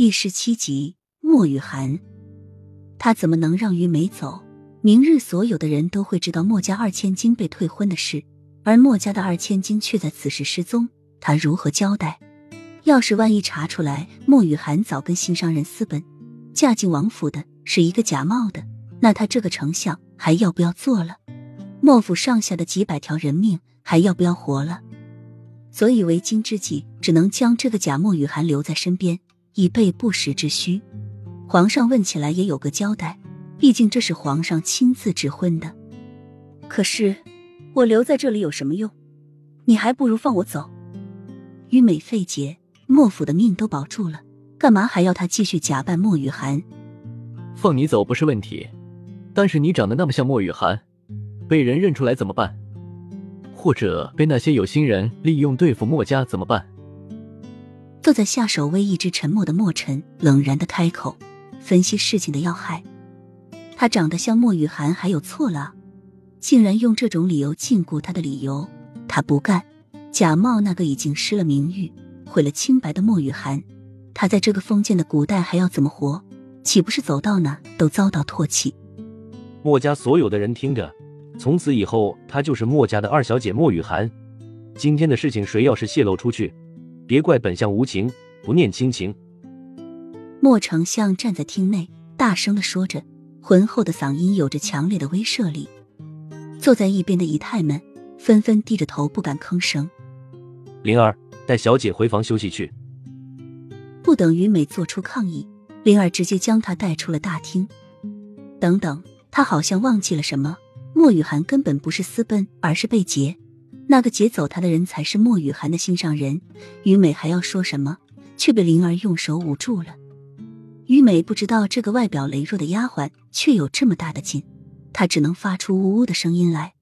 第17集莫雨涵。他怎么能让于梅走？明日所有的人都会知道莫家2000金被退婚的事，而莫家的2000金却在此时失踪，他如何交代？要是万一查出来，莫雨涵早跟新商人私奔，嫁进王府的是一个假冒的，那他这个丞相还要不要做了？莫府上下的几百条人命还要不要活了？所以为今之计，只能将这个假莫雨涵留在身边，以备不时之需。皇上问起来也有个交代，毕竟这是皇上亲自指婚的。可是我留在这里有什么用？你还不如放我走。于美费解，莫府的命都保住了，干嘛还要他继续假扮莫雨涵？放你走不是问题，但是你长得那么像莫雨涵，被人认出来怎么办？或者被那些有心人利用对付莫家怎么办？坐在下手位一直沉默的莫尘冷然地开口，分析事情的要害。他长得像莫雨涵还有错了？竟然用这种理由禁锢他的理由，他不干。假冒那个已经失了名誉，毁了清白的莫雨涵，他在这个封建的古代还要怎么活？岂不是走到哪都遭到唾弃？莫家所有的人听着，从此以后她就是莫家的二小姐莫雨涵。今天的事情谁要是泄露出去，别怪本相无情，不念亲情。莫丞相站在厅内大声地说着，浑厚的嗓音有着强烈的威慑力。坐在一边的姨太们纷纷低着头不敢吭声。灵儿，带小姐回房休息去。不等于美做出抗议，灵儿直接将她带出了大厅。等等，她好像忘记了什么，莫雨涵根本不是私奔，而是被劫。那个劫走她的人才是莫雨涵的心上人。于美还要说什么，却被灵儿用手捂住了。于美不知道这个外表羸弱的丫鬟却有这么大的劲，她只能发出呜呜的声音来。